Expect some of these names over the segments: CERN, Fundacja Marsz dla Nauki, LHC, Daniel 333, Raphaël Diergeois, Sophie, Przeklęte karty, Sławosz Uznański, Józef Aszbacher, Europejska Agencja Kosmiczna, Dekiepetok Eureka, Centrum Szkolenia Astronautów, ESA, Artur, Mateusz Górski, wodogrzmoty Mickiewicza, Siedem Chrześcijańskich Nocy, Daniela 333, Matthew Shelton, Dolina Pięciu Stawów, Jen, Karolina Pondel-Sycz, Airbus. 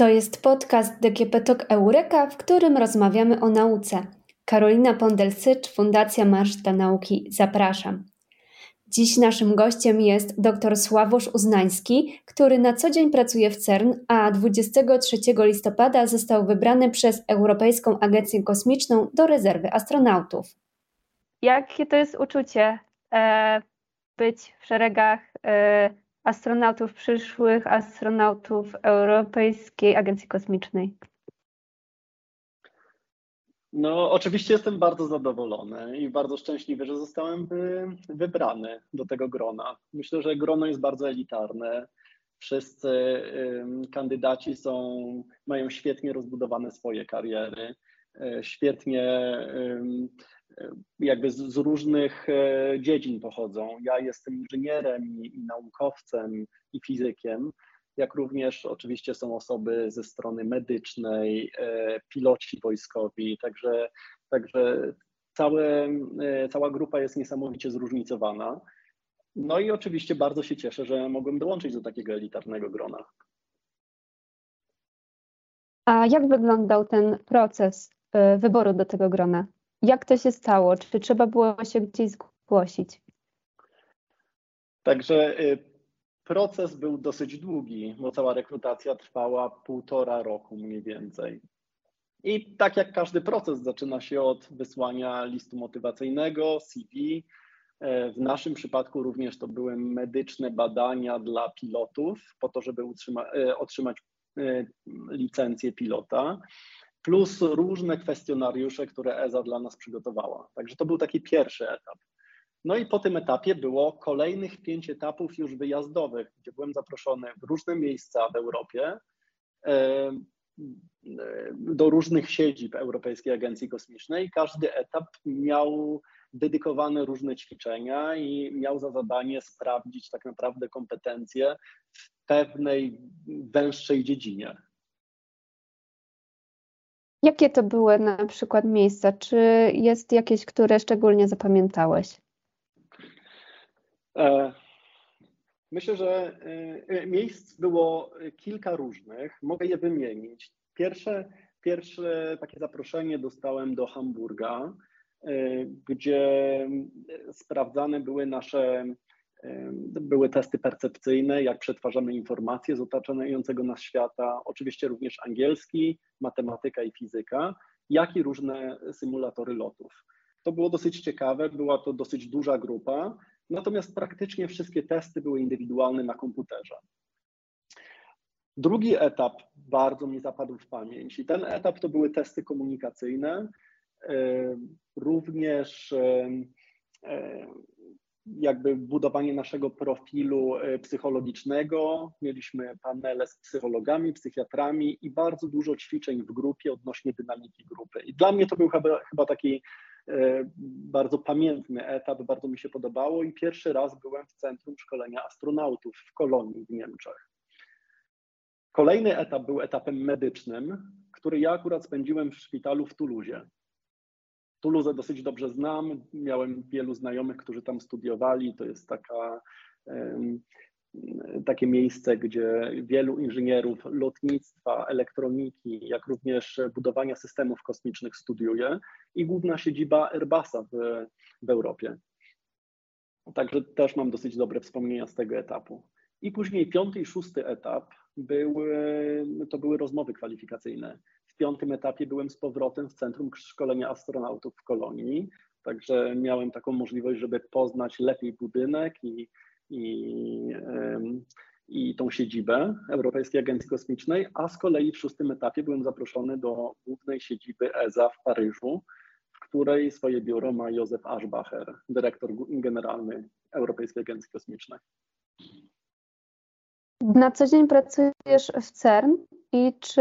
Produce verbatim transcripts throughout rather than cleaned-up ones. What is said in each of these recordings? To jest podcast Dekiepetok Eureka, w którym rozmawiamy o nauce. Karolina Pondel-Sycz, Fundacja Marsz dla Nauki. Zapraszam. Dziś naszym gościem jest dr Sławosz Uznański, który na co dzień pracuje w CERN, a dwudziestego trzeciego listopada został wybrany przez Europejską Agencję Kosmiczną do rezerwy astronautów. Jakie to jest uczucie e, być w szeregach e, astronautów, przyszłych astronautów Europejskiej Agencji Kosmicznej? No, oczywiście jestem bardzo zadowolony i bardzo szczęśliwy, że zostałem wybrany do tego grona. Myślę, że grono jest bardzo elitarne. Wszyscy kandydaci są, mają świetnie rozbudowane swoje kariery, świetnie jakby z różnych dziedzin pochodzą. Ja jestem inżynierem i naukowcem i fizykiem, jak również oczywiście są osoby ze strony medycznej, piloci wojskowi, także, także całe, cała grupa jest niesamowicie zróżnicowana. No i oczywiście bardzo się cieszę, że mogłem dołączyć do takiego elitarnego grona. A jak wyglądał ten proces wyboru do tego grona? Jak to się stało? Czy trzeba było się gdzieś zgłosić? Także proces był dosyć długi, bo cała rekrutacja trwała półtora roku mniej więcej. I tak jak każdy proces zaczyna się od wysłania listu motywacyjnego, C V. W naszym przypadku również to były medyczne badania dla pilotów, po to, żeby utrzyma- otrzymać licencję pilota, plus różne kwestionariusze, które E S A dla nas przygotowała. Także to był taki pierwszy etap. No i po tym etapie było kolejnych pięć etapów już wyjazdowych, gdzie byłem zaproszony w różne miejsca w Europie, do różnych siedzib Europejskiej Agencji Kosmicznej. Każdy etap miał dedykowane różne ćwiczenia i miał za zadanie sprawdzić tak naprawdę kompetencje w pewnej węższej dziedzinie. Jakie to były na przykład miejsca? Czy jest jakieś, które szczególnie zapamiętałeś? Myślę, że miejsc było kilka różnych. Mogę je wymienić. Pierwsze, pierwsze takie zaproszenie dostałem do Hamburga, gdzie sprawdzane były nasze były testy percepcyjne, jak przetwarzamy informacje z otaczającego nas świata, oczywiście również angielski, matematyka i fizyka, jak i różne symulatory lotów. To było dosyć ciekawe, była to dosyć duża grupa, natomiast praktycznie wszystkie testy były indywidualne na komputerze. Drugi etap bardzo mi zapadł w pamięć i ten etap to były testy komunikacyjne, również jakby budowanie naszego profilu psychologicznego. Mieliśmy panele z psychologami, psychiatrami i bardzo dużo ćwiczeń w grupie odnośnie dynamiki grupy. I dla mnie to był chyba, chyba taki bardzo pamiętny etap, bardzo mi się podobało i pierwszy raz byłem w Centrum Szkolenia Astronautów w Kolonii w Niemczech. Kolejny etap był etapem medycznym, który ja akurat spędziłem w szpitalu w Toulouse. Toulouse dosyć dobrze znam, miałem wielu znajomych, którzy tam studiowali, to jest taka, takie miejsce, gdzie wielu inżynierów lotnictwa, elektroniki, jak również budowania systemów kosmicznych studiuje i główna siedziba Airbusa w, w Europie. Także też mam dosyć dobre wspomnienia z tego etapu. I później piąty i szósty etap były, to były rozmowy kwalifikacyjne. W piątym etapie byłem z powrotem w Centrum Szkolenia Astronautów w Kolonii, także miałem taką możliwość, żeby poznać lepiej budynek i, i, i tą siedzibę Europejskiej Agencji Kosmicznej, a z kolei w szóstym etapie byłem zaproszony do głównej siedziby E S A w Paryżu, w której swoje biuro ma Józef Aszbacher, dyrektor generalny Europejskiej Agencji Kosmicznej. Na co dzień pracujesz w CERN i czy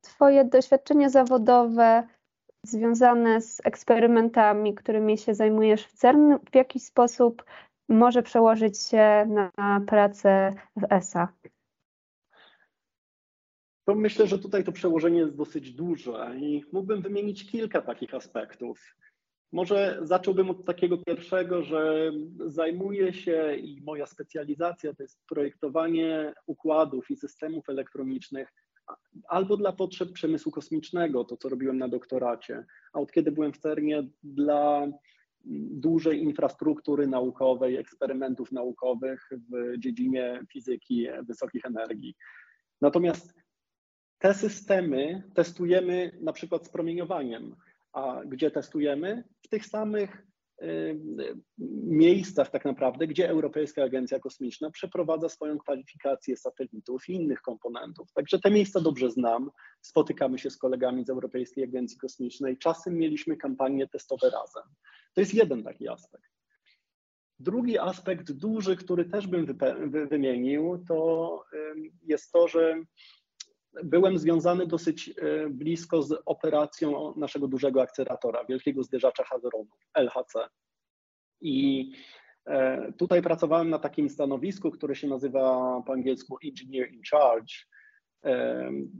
Twoje doświadczenie zawodowe związane z eksperymentami, którymi się zajmujesz w CERN, w jakiś sposób może przełożyć się na pracę w E S A? To myślę, że tutaj to przełożenie jest dosyć duże i mógłbym wymienić kilka takich aspektów. Może zacząłbym od takiego pierwszego, że zajmuję się i moja specjalizacja to jest projektowanie układów i systemów elektronicznych albo dla potrzeb przemysłu kosmicznego, to co robiłem na doktoracie, a od kiedy byłem w cernie, dla dużej infrastruktury naukowej, eksperymentów naukowych w dziedzinie fizyki wysokich energii. Natomiast te systemy testujemy na przykład z promieniowaniem. A gdzie testujemy? W tych samych y, miejscach tak naprawdę, gdzie Europejska Agencja Kosmiczna przeprowadza swoją kwalifikację satelitów i innych komponentów. Także te miejsca dobrze znam, spotykamy się z kolegami z Europejskiej Agencji Kosmicznej, czasem mieliśmy kampanie testowe razem. To jest jeden taki aspekt. Drugi aspekt duży, który też bym wymienił, to y, jest to, że byłem związany dosyć blisko z operacją naszego dużego akceleratora, wielkiego zderzacza hadronów, L H C. I tutaj pracowałem na takim stanowisku, które się nazywa po angielsku Engineer in Charge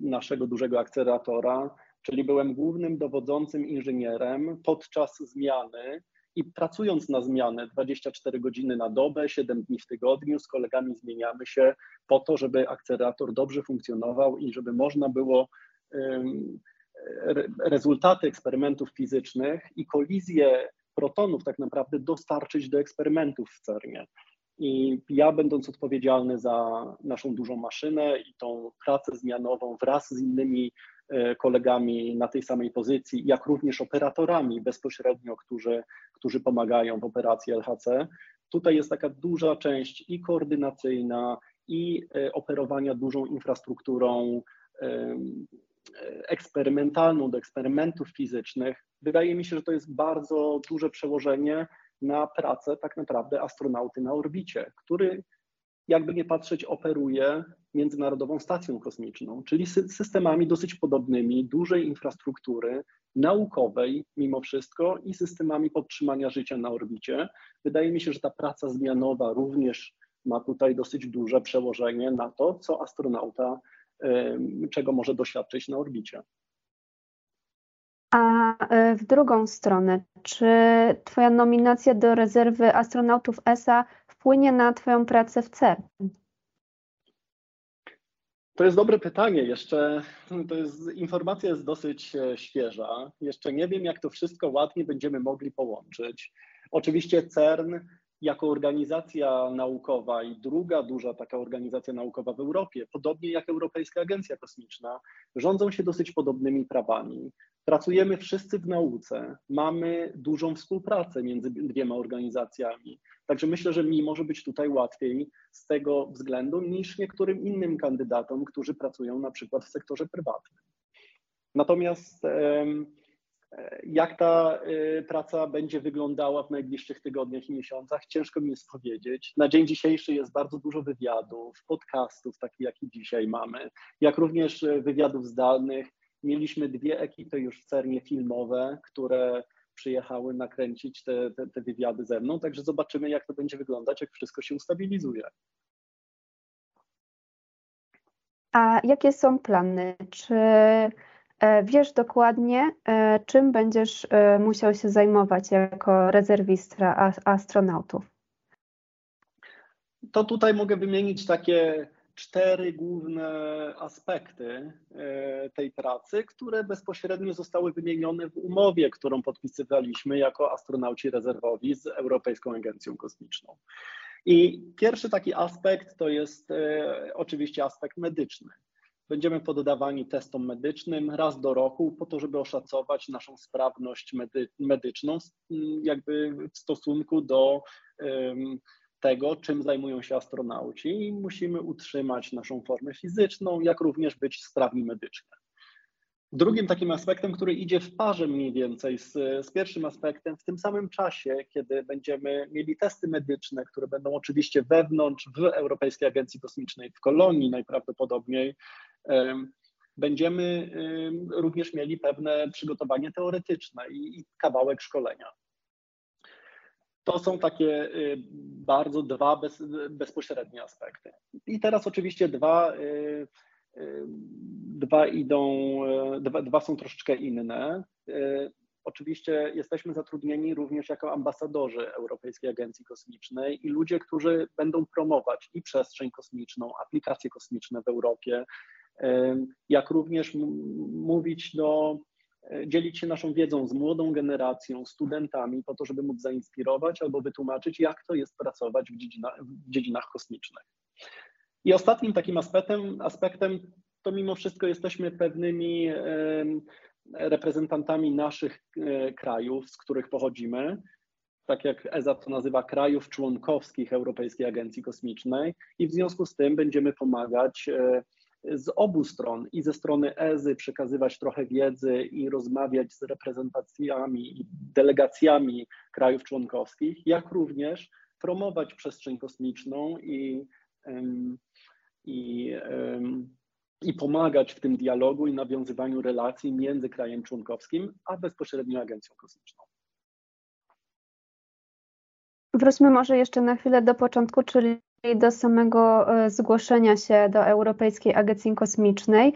naszego dużego akceleratora, czyli byłem głównym dowodzącym inżynierem podczas zmiany i pracując na zmianę dwadzieścia cztery godziny na dobę, siedem dni w tygodniu, z kolegami zmieniamy się po to, żeby akcelerator dobrze funkcjonował i żeby można było um, rezultaty eksperymentów fizycznych i kolizje protonów tak naprawdę dostarczyć do eksperymentów w cernie. I ja, będąc odpowiedzialny za naszą dużą maszynę i tą pracę zmianową wraz z innymi kolegami na tej samej pozycji, jak również operatorami bezpośrednio, którzy, którzy pomagają w operacji L H C. Tutaj jest taka duża część i koordynacyjna, i operowania dużą infrastrukturą eksperymentalną do eksperymentów fizycznych. Wydaje mi się, że to jest bardzo duże przełożenie na pracę tak naprawdę astronauty na orbicie, który jakby nie patrzeć operuje Międzynarodową Stacją Kosmiczną, czyli systemami dosyć podobnymi, dużej infrastruktury naukowej mimo wszystko i systemami podtrzymania życia na orbicie. Wydaje mi się, że ta praca zmianowa również ma tutaj dosyć duże przełożenie na to, co astronauta, czego może doświadczyć na orbicie. A w drugą stronę, czy Twoja nominacja do rezerwy astronautów E S A wpłynie na Twoją pracę w CERN? To jest dobre pytanie. Jeszcze to jest, informacja jest dosyć świeża. Jeszcze nie wiem, jak to wszystko ładnie będziemy mogli połączyć. Oczywiście CERN jako organizacja naukowa i druga duża taka organizacja naukowa w Europie, podobnie jak Europejska Agencja Kosmiczna, rządzą się dosyć podobnymi prawami. Pracujemy wszyscy w nauce, mamy dużą współpracę między dwiema organizacjami. Także myślę, że mi może być tutaj łatwiej z tego względu niż niektórym innym kandydatom, którzy pracują na przykład w sektorze prywatnym. Natomiast jak ta praca będzie wyglądała w najbliższych tygodniach i miesiącach, ciężko mi jest powiedzieć. Na dzień dzisiejszy jest bardzo dużo wywiadów, podcastów, takich jak i dzisiaj mamy, jak również wywiadów zdalnych. Mieliśmy dwie ekipy już w cernie filmowe, które przyjechały nakręcić te, te, te wywiady ze mną, także zobaczymy, jak to będzie wyglądać, jak wszystko się ustabilizuje. A jakie są plany? Czy wiesz dokładnie, czym będziesz musiał się zajmować jako rezerwista astronautów? To tutaj mogę wymienić takie cztery główne aspekty tej pracy, które bezpośrednio zostały wymienione w umowie, którą podpisywaliśmy jako astronauci rezerwowi z Europejską Agencją Kosmiczną. I pierwszy taki aspekt to jest oczywiście aspekt medyczny. Będziemy poddawani testom medycznym raz do roku po to, żeby oszacować naszą sprawność medy- medyczną jakby w stosunku do um, tego, czym zajmują się astronauci i musimy utrzymać naszą formę fizyczną, jak również być sprawni medycznie. Drugim takim aspektem, który idzie w parze mniej więcej z, z pierwszym aspektem, w tym samym czasie, kiedy będziemy mieli testy medyczne, które będą oczywiście wewnątrz w Europejskiej Agencji Kosmicznej, w Kolonii najprawdopodobniej, um, będziemy um, również mieli pewne przygotowanie teoretyczne i, i kawałek szkolenia. To są takie bardzo dwa bez, bezpośrednie aspekty. I teraz oczywiście dwa, dwa, idą, dwa, dwa są troszeczkę inne. Oczywiście jesteśmy zatrudnieni również jako ambasadorzy Europejskiej Agencji Kosmicznej i ludzie, którzy będą promować i przestrzeń kosmiczną, aplikacje kosmiczne w Europie, jak również mówić do, dzielić się naszą wiedzą z młodą generacją, studentami po to, żeby móc zainspirować albo wytłumaczyć, jak to jest pracować w dziedzinach, w dziedzinach kosmicznych. I ostatnim takim aspektem, aspektem to mimo wszystko jesteśmy pewnymi reprezentantami naszych krajów, z których pochodzimy, tak jak E S A to nazywa, krajów członkowskich Europejskiej Agencji Kosmicznej, i w związku z tym będziemy pomagać z obu stron, i ze strony E S Y przekazywać trochę wiedzy i rozmawiać z reprezentacjami i delegacjami krajów członkowskich, jak również promować przestrzeń kosmiczną i, i, i pomagać w tym dialogu i nawiązywaniu relacji między krajem członkowskim a bezpośrednio Agencją Kosmiczną. Wróćmy może jeszcze na chwilę do początku, czyli do samego zgłoszenia się do Europejskiej Agencji Kosmicznej.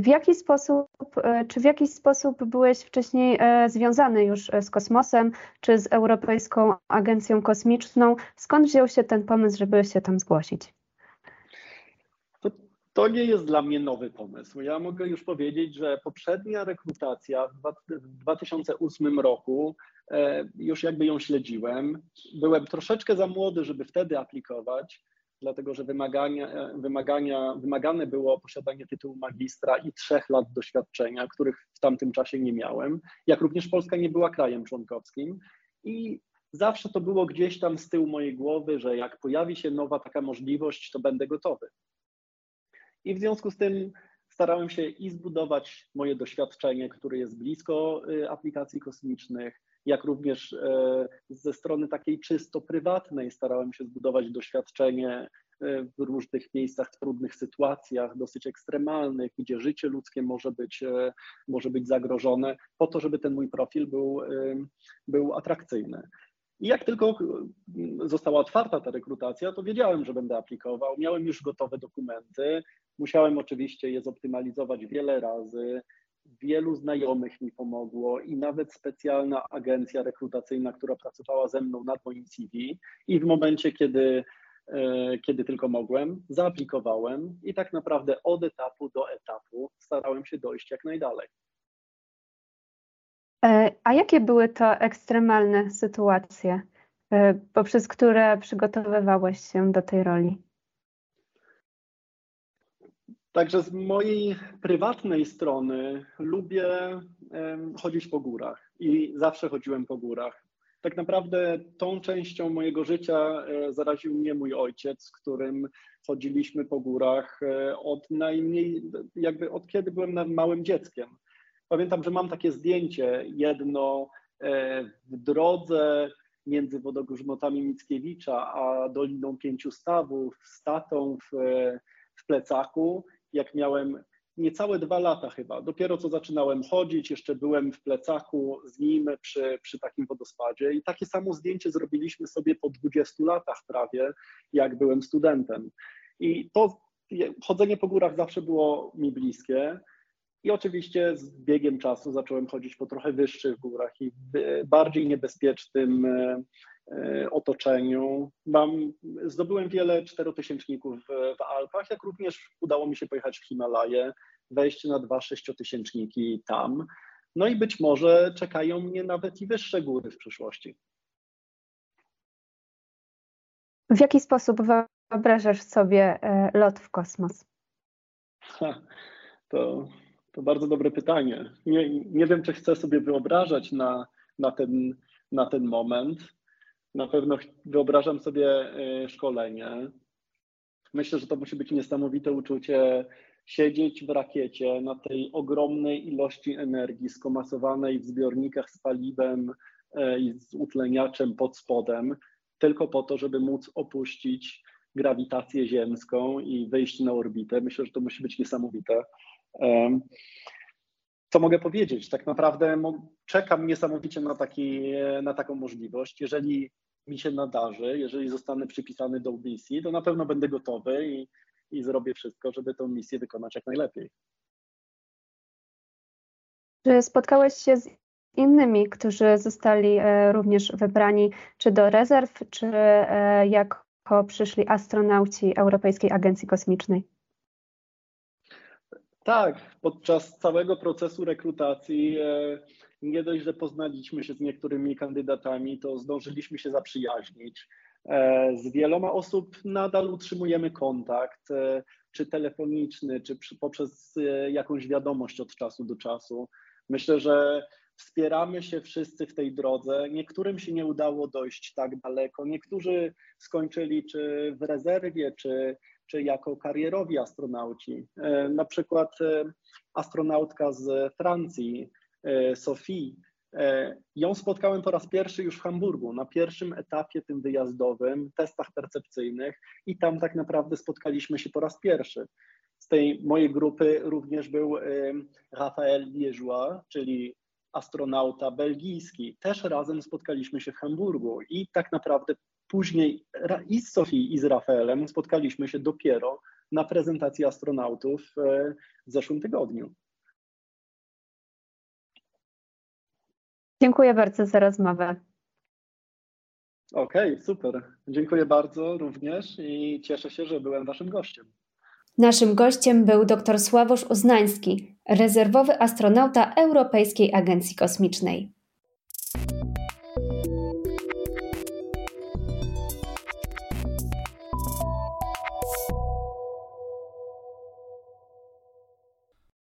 W jaki sposób, czy w jakiś sposób byłeś wcześniej związany już z kosmosem, czy z Europejską Agencją Kosmiczną? Skąd wziął się ten pomysł, żeby się tam zgłosić? To nie jest dla mnie nowy pomysł. Ja mogę już powiedzieć, że poprzednia rekrutacja w dwa tysiące ósmym roku, już jakby ją śledziłem. Byłem troszeczkę za młody, żeby wtedy aplikować, dlatego że wymagania, wymagania, wymagane było posiadanie tytułu magistra i trzech lat doświadczenia, których w tamtym czasie nie miałem, jak również Polska nie była krajem członkowskim. I zawsze to było gdzieś tam z tyłu mojej głowy, że jak pojawi się nowa taka możliwość, to będę gotowy. I w związku z tym starałem się i zbudować moje doświadczenie, które jest blisko aplikacji kosmicznych, jak również ze strony takiej czysto prywatnej starałem się zbudować doświadczenie w różnych miejscach, w trudnych sytuacjach, dosyć ekstremalnych, gdzie życie ludzkie może być, może być zagrożone, po to, żeby ten mój profil był, był atrakcyjny. I jak tylko została otwarta ta rekrutacja, to wiedziałem, że będę aplikował, miałem już gotowe dokumenty, musiałem oczywiście je zoptymalizować wiele razy, wielu znajomych mi pomogło i nawet specjalna agencja rekrutacyjna, która pracowała ze mną nad moim C V, i w momencie, kiedy, kiedy tylko mogłem, zaaplikowałem i tak naprawdę od etapu do etapu starałem się dojść jak najdalej. A jakie były to ekstremalne sytuacje, poprzez które przygotowywałeś się do tej roli? Także z mojej prywatnej strony lubię chodzić po górach i zawsze chodziłem po górach. Tak naprawdę tą częścią mojego życia zaraził mnie mój ojciec, z którym chodziliśmy po górach od najmniej, jakby od kiedy byłem małym dzieckiem. Pamiętam, że mam takie zdjęcie, jedno w drodze między wodogrzmotami Mickiewicza a Doliną Pięciu Stawów z tatą w, w plecaku, jak miałem niecałe dwa lata chyba. Dopiero co zaczynałem chodzić, jeszcze byłem w plecaku z nim przy, przy takim wodospadzie i takie samo zdjęcie zrobiliśmy sobie po dwudziestu latach prawie, jak byłem studentem. I to chodzenie po górach zawsze było mi bliskie. I oczywiście z biegiem czasu zacząłem chodzić po trochę wyższych górach i w bardziej niebezpiecznym otoczeniu. Mam, zdobyłem wiele czterotysięczników w Alpach, jak również udało mi się pojechać w Himalaje, wejść na dwa sześciotysięczniki tam. No i być może czekają mnie nawet i wyższe góry w przyszłości. W jaki sposób wyobrażasz sobie lot w kosmos? Ha, to... To bardzo dobre pytanie. Nie, nie wiem, czy chcę sobie wyobrażać na, na, ten, na ten moment. Na pewno wyobrażam sobie szkolenie. Myślę, że to musi być niesamowite uczucie siedzieć w rakiecie na tej ogromnej ilości energii skomasowanej w zbiornikach z paliwem i z utleniaczem pod spodem, tylko po to, żeby móc opuścić grawitację ziemską i wyjść na orbitę. Myślę, że to musi być niesamowite. Co mogę powiedzieć? Tak naprawdę czekam niesamowicie na, taki, na taką możliwość. Jeżeli mi się nadarzy, jeżeli zostanę przypisany do misji, to na pewno będę gotowy i, i zrobię wszystko, żeby tę misję wykonać jak najlepiej. Czy spotkałeś się z innymi, którzy zostali również wybrani, czy do rezerw, czy jako przyszli astronauci Europejskiej Agencji Kosmicznej. Tak, podczas całego procesu rekrutacji nie dość, że poznaliśmy się z niektórymi kandydatami, to zdążyliśmy się zaprzyjaźnić. Z wieloma osób nadal utrzymujemy kontakt, czy telefoniczny, czy poprzez jakąś wiadomość od czasu do czasu. Myślę, że wspieramy się wszyscy w tej drodze. Niektórym się nie udało dojść tak daleko. Niektórzy skończyli czy w rezerwie, czy, czy jako karierowi astronauci. Na przykład astronautka z Francji, Sophie, ją spotkałem po raz pierwszy już w Hamburgu, na pierwszym etapie tym wyjazdowym, testach percepcyjnych i tam tak naprawdę spotkaliśmy się po raz pierwszy. Z tej mojej grupy również był Raphaël Diergeois, czyli astronauta belgijski. Też razem spotkaliśmy się w Hamburgu i tak naprawdę później i z Sophie i z Raphaelem spotkaliśmy się dopiero na prezentacji astronautów w zeszłym tygodniu. Dziękuję bardzo za rozmowę. Okej, okay, super. Dziękuję bardzo również i cieszę się, że byłem waszym gościem. Naszym gościem był dr Sławosz Uznański, rezerwowy astronauta Europejskiej Agencji Kosmicznej.